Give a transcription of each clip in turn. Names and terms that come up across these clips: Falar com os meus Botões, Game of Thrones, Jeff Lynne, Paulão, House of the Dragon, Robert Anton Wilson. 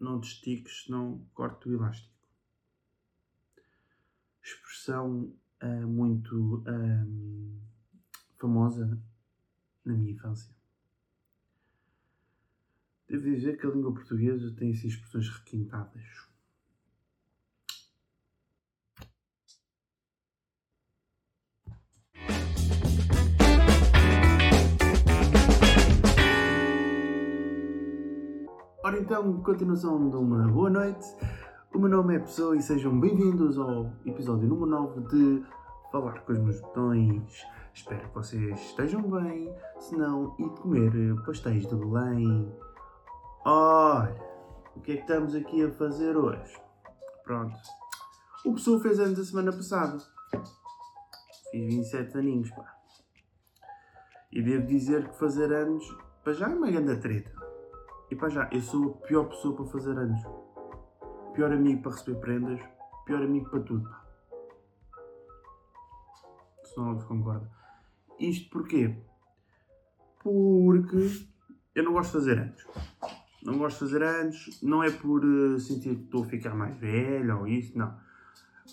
não te estiques, senão corto o elástico. Expressão muito famosa na minha infância. Devo dizer que a língua portuguesa tem assim expressões requintadas. Ora então, continuação de uma boa noite. O meu nome é Pessoa e sejam bem-vindos ao episódio número 9 de Falar com os meus Botões. Espero que vocês estejam bem, se não, e de comer pastéis de Belém. Ora, o que é que estamos aqui a fazer hoje? Pronto. O Pessoa fez anos a semana passada. Fiz 27 aninhos, pá. E devo dizer que fazer anos, para já, é uma grande treta. E pá, já, eu sou a pior pessoa para fazer anos. Pior amigo para receber prendas. Pior amigo para tudo, pá. Se não concorda. Isto porquê? Porque eu não gosto de fazer anos. Não gosto de fazer anos. Não é por sentir que estou a ficar mais velho ou isso, não.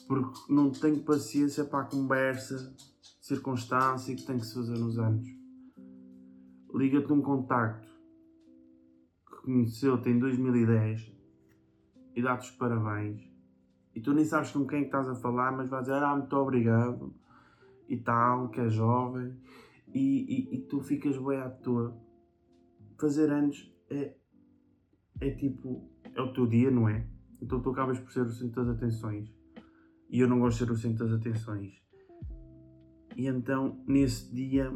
Porque não tenho paciência para a conversa, circunstância que tem que se fazer nos anos. Liga-te um contacto conheceu-te em 2010 e dá-te os parabéns e tu nem sabes com quem estás a falar, mas vais dizer, muito obrigado e tal, que é jovem e tu ficas bem à toa. Fazer anos é tipo, é o teu dia, não é? Então tu acabas por ser o centro das atenções e eu não gosto de ser o centro das atenções e então nesse dia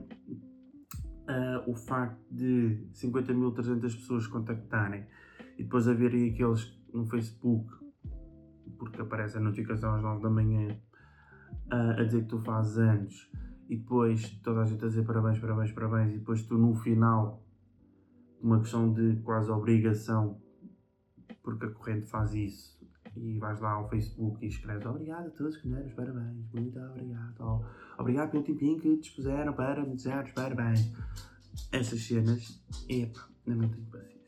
o facto de 50.300 pessoas contactarem e depois haverem aqueles no Facebook, porque aparece a notificação às 9 da manhã a dizer que tu fazes anos e depois toda a gente a dizer parabéns e depois tu no final, uma questão de quase obrigação, porque a corrente faz isso e vais lá ao Facebook e escreves obrigado a todos que me deram os parabéns, muito obrigado, obrigado pelo tempinho que dispuseram para me dizer os parabéns. Essas cenas, não tenho paciência.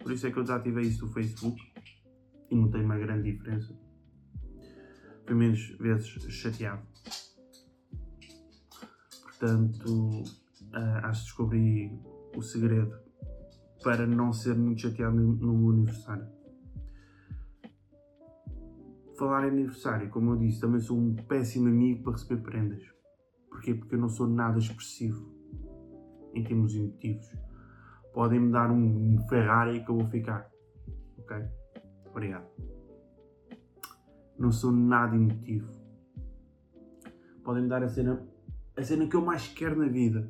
Por isso é que eu desativei isso do Facebook e não tem uma grande diferença. Pelo menos vezes chateado. Portanto, acho que descobri o segredo para não ser muito chateado no meu aniversário. Falar em aniversário, como eu disse, também sou um péssimo amigo para receber prendas. Porquê? Porque eu não sou nada expressivo em termos emotivos. Podem-me dar um Ferrari que eu vou ficar. Ok? Obrigado. Não sou nada emotivo. Podem-me dar a cena que eu mais quero na vida.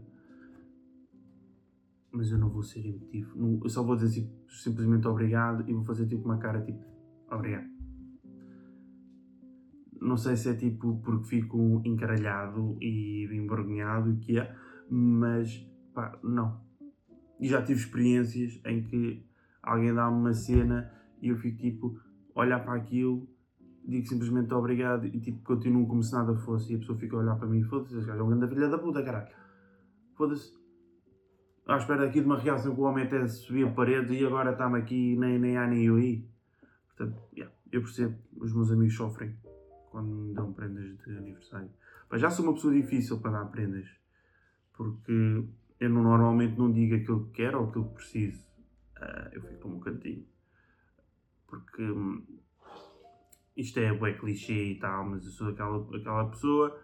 Mas eu não vou ser emotivo. Não, eu só vou dizer tipo, simplesmente obrigado e vou fazer tipo uma cara tipo obrigado. Não sei se é tipo porque fico encaralhado e envergonhado o que é, mas pá, não. E já tive experiências em que alguém dá-me uma cena e eu fico tipo, olhar para aquilo, digo simplesmente obrigado e tipo continuo como se nada fosse e a pessoa fica a olhar para mim e foda-se, é um grande filha da puta, caralho. Foda-se. À espera aqui de uma reação que o homem até subia a parede e agora está-me aqui nem há nem eu aí. Portanto, eu percebo, os meus amigos sofrem quando me dão prendas de aniversário. Mas já sou uma pessoa difícil para dar prendas, porque eu normalmente não digo aquilo que quero ou aquilo que preciso. Eu fico um bocadinho. Porque isto é bué clichê e tal, mas eu sou aquela pessoa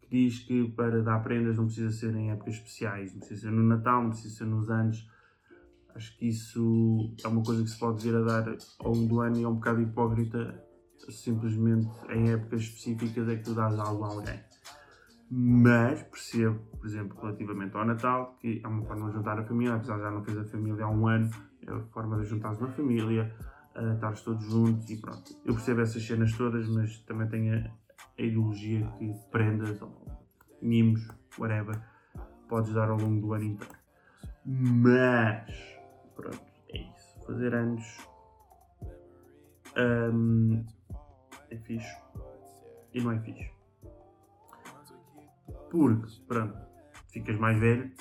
que diz que para dar prendas não precisa ser em épocas especiais, não precisa ser no Natal, não precisa ser nos anos. Acho que isso é uma coisa que se pode vir a dar ao longo do ano e é um bocado hipócrita. Simplesmente em épocas específicas é que tu dás algo a alguém. Mas percebo, por exemplo, relativamente ao Natal, que é uma forma de juntar a família, apesar de já não fazer a família há um ano, é uma forma de juntares uma família, estares todos juntos e pronto. Eu percebo essas cenas todas, mas também tenho a ideologia que prendas ou mimos, whatever, podes dar ao longo do ano inteiro. Mas, pronto, é isso. Fazer anos é fixe e não é fixe porque, pronto, ficas mais velho,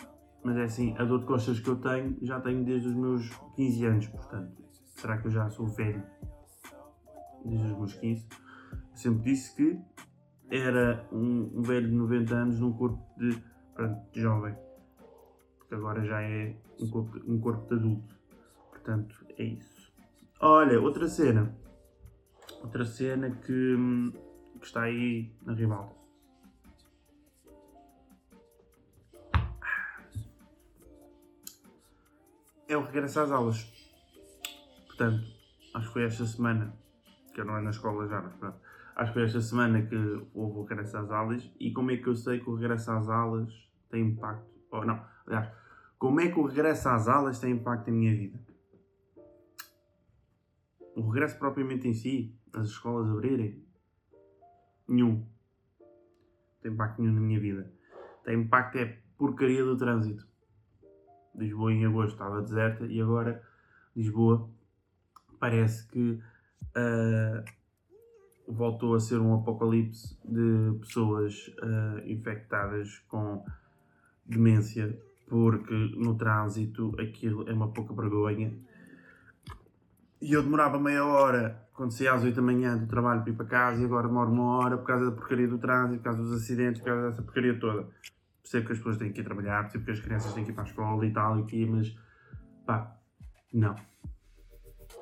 mas é assim, a dor de costas que eu tenho já tenho desde os meus 15 anos, portanto Será que eu já sou velho? Desde os meus 15. Eu sempre disse que era um velho de 90 anos num corpo de, pronto, de jovem. Porque agora já é um corpo de adulto. Portanto, é isso. Olha, outra cena. Outra cena que está aí na ribalta. É o regresso às aulas. Portanto, acho que foi esta semana, que eu não é na escola já, mas pronto, acho que foi esta semana que houve o regresso às aulas. E como é que eu sei que o regresso às aulas tem impacto, ou não, aliás, como é que o regresso às aulas tem impacto na minha vida? O regresso propriamente em si, as escolas abrirem, nenhum. Não tem impacto nenhum na minha vida. Tem impacto é porcaria do trânsito. Lisboa em agosto estava deserta e agora Lisboa parece que voltou a ser um apocalipse de pessoas infectadas com demência, porque no trânsito aquilo é uma pouca vergonha. E eu demorava meia hora, quando saía às 8 da manhã do trabalho para ir para casa, e agora demoro uma hora por causa da porcaria do trânsito, por causa dos acidentes, por causa dessa porcaria toda. Percebo que as pessoas têm que ir trabalhar, percebo que as crianças têm que ir para a escola e tal, aqui, mas pá, não.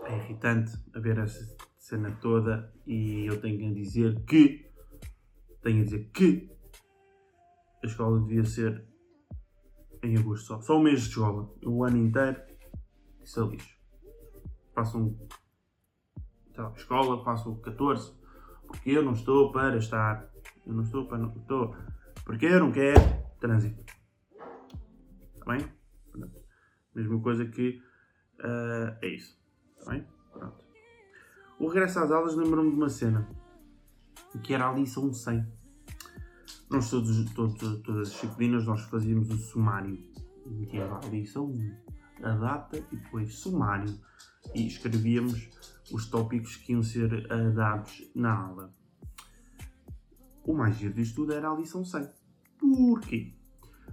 É irritante a ver essa cena toda e eu tenho a dizer que a escola devia ser em agosto só. Só um mês de escola, o ano inteiro, isso é lixo. Façam escola, façam 14, porque eu não estou para estar, eu não estou para não estou, porque eu não quero trânsito, está bem? Pronto. Mesma coisa que é isso, está bem? Pronto. O regresso às aulas lembrou-me de uma cena, que era a lição 100. Nós todas as disciplinas nós fazíamos o sumário, que era a lição 1, a data e depois sumário, e escrevíamos os tópicos que iam ser dados na aula. O mais giro disto tudo era a lição 100. Porquê?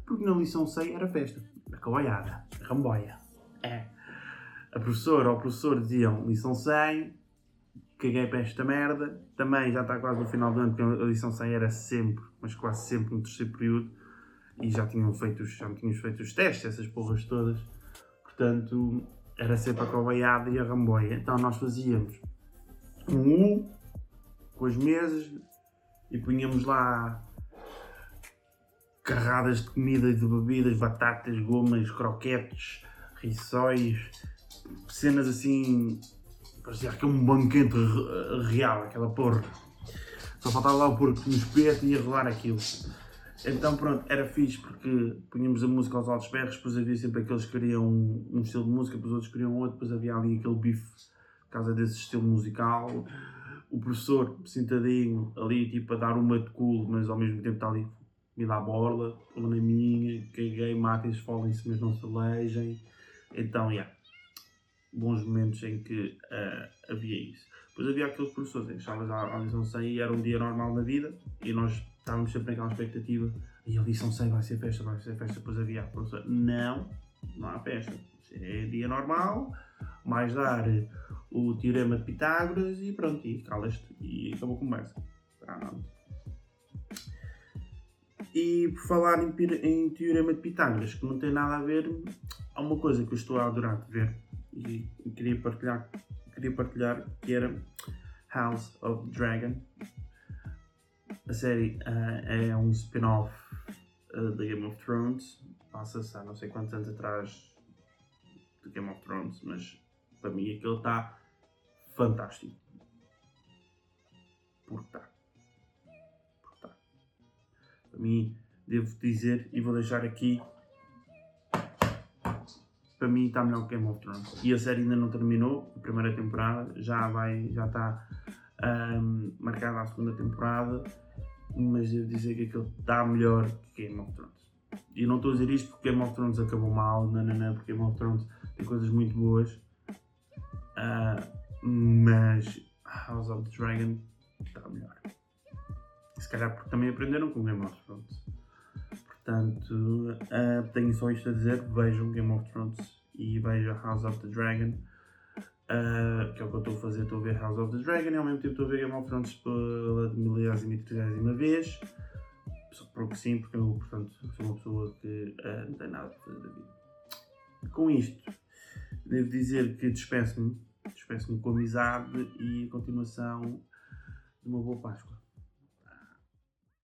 Porque na lição 100 era festa, a caloiada, a ramboia. É. A professora ou o professor diziam lição 100, caguei para esta merda. Também já está quase no final do ano, porque a lição 100 era sempre, mas quase sempre no terceiro período. E já tínhamos feito os testes, essas porras todas. Portanto, era sempre a caloiada e a ramboia. Então nós fazíamos um U com as mesas e punhamos lá carradas de comida e de bebidas, batatas, gomas, croquetes, rissóis, cenas assim, parecia que é um banquete real, aquela porra. Só faltava lá o porco no espeto e ia rolar aquilo. Então pronto, era fixe porque punhamos a música aos altos berros, depois havia sempre aqueles que queriam um estilo de música, depois outros queriam outro, depois havia ali aquele bife por causa desse estilo musical. O professor sentadinho ali, tipo a dar uma de culo, mas ao mesmo tempo está ali, me dá a borla, pula na minha, caguei, matem-se, folem-se, mas não se aleijem. Então, bons momentos em que havia isso. Depois havia aqueles professores em que estavas à lição 100 e era um dia normal na vida e nós estávamos sempre naquela expectativa e a lição 100 vai ser festa, depois havia a professora. Não há festa, é dia normal, mais dar o teorema de Pitágoras e pronto, e calas-te e acabou a conversa. E por falar em teorema de Pitágoras, que não tem nada a ver, há uma coisa que eu estou a adorar de ver e queria partilhar, que era House of the Dragon. A série é um spin-off da Game of Thrones, passa-se há não sei quantos anos atrás do Game of Thrones, mas para mim aquilo está fantástico. Porque está. Para mim, devo dizer, e vou deixar aqui, para mim está melhor que Game of Thrones. E a série ainda não terminou, a primeira temporada, já está marcada a segunda temporada, mas devo dizer que aquilo está melhor que Game of Thrones. E não estou a dizer isto porque Game of Thrones acabou mal, não, porque Game of Thrones tem coisas muito boas. Mas House of the Dragon está melhor. Se calhar porque também aprenderam com Game of Thrones. Portanto, tenho só isto a dizer, vejam Game of Thrones e vejam House of the Dragon. que é o que eu estou a fazer. Estou a ver House of the Dragon e ao mesmo tempo estou a ver Game of Thrones pela 1000ª e 1030ª vez. Só porque sim, porque eu, portanto, sou uma pessoa que não tem nada a fazer da vida. Com isto, devo dizer que despeço-me com amizade e a continuação de uma boa Páscoa.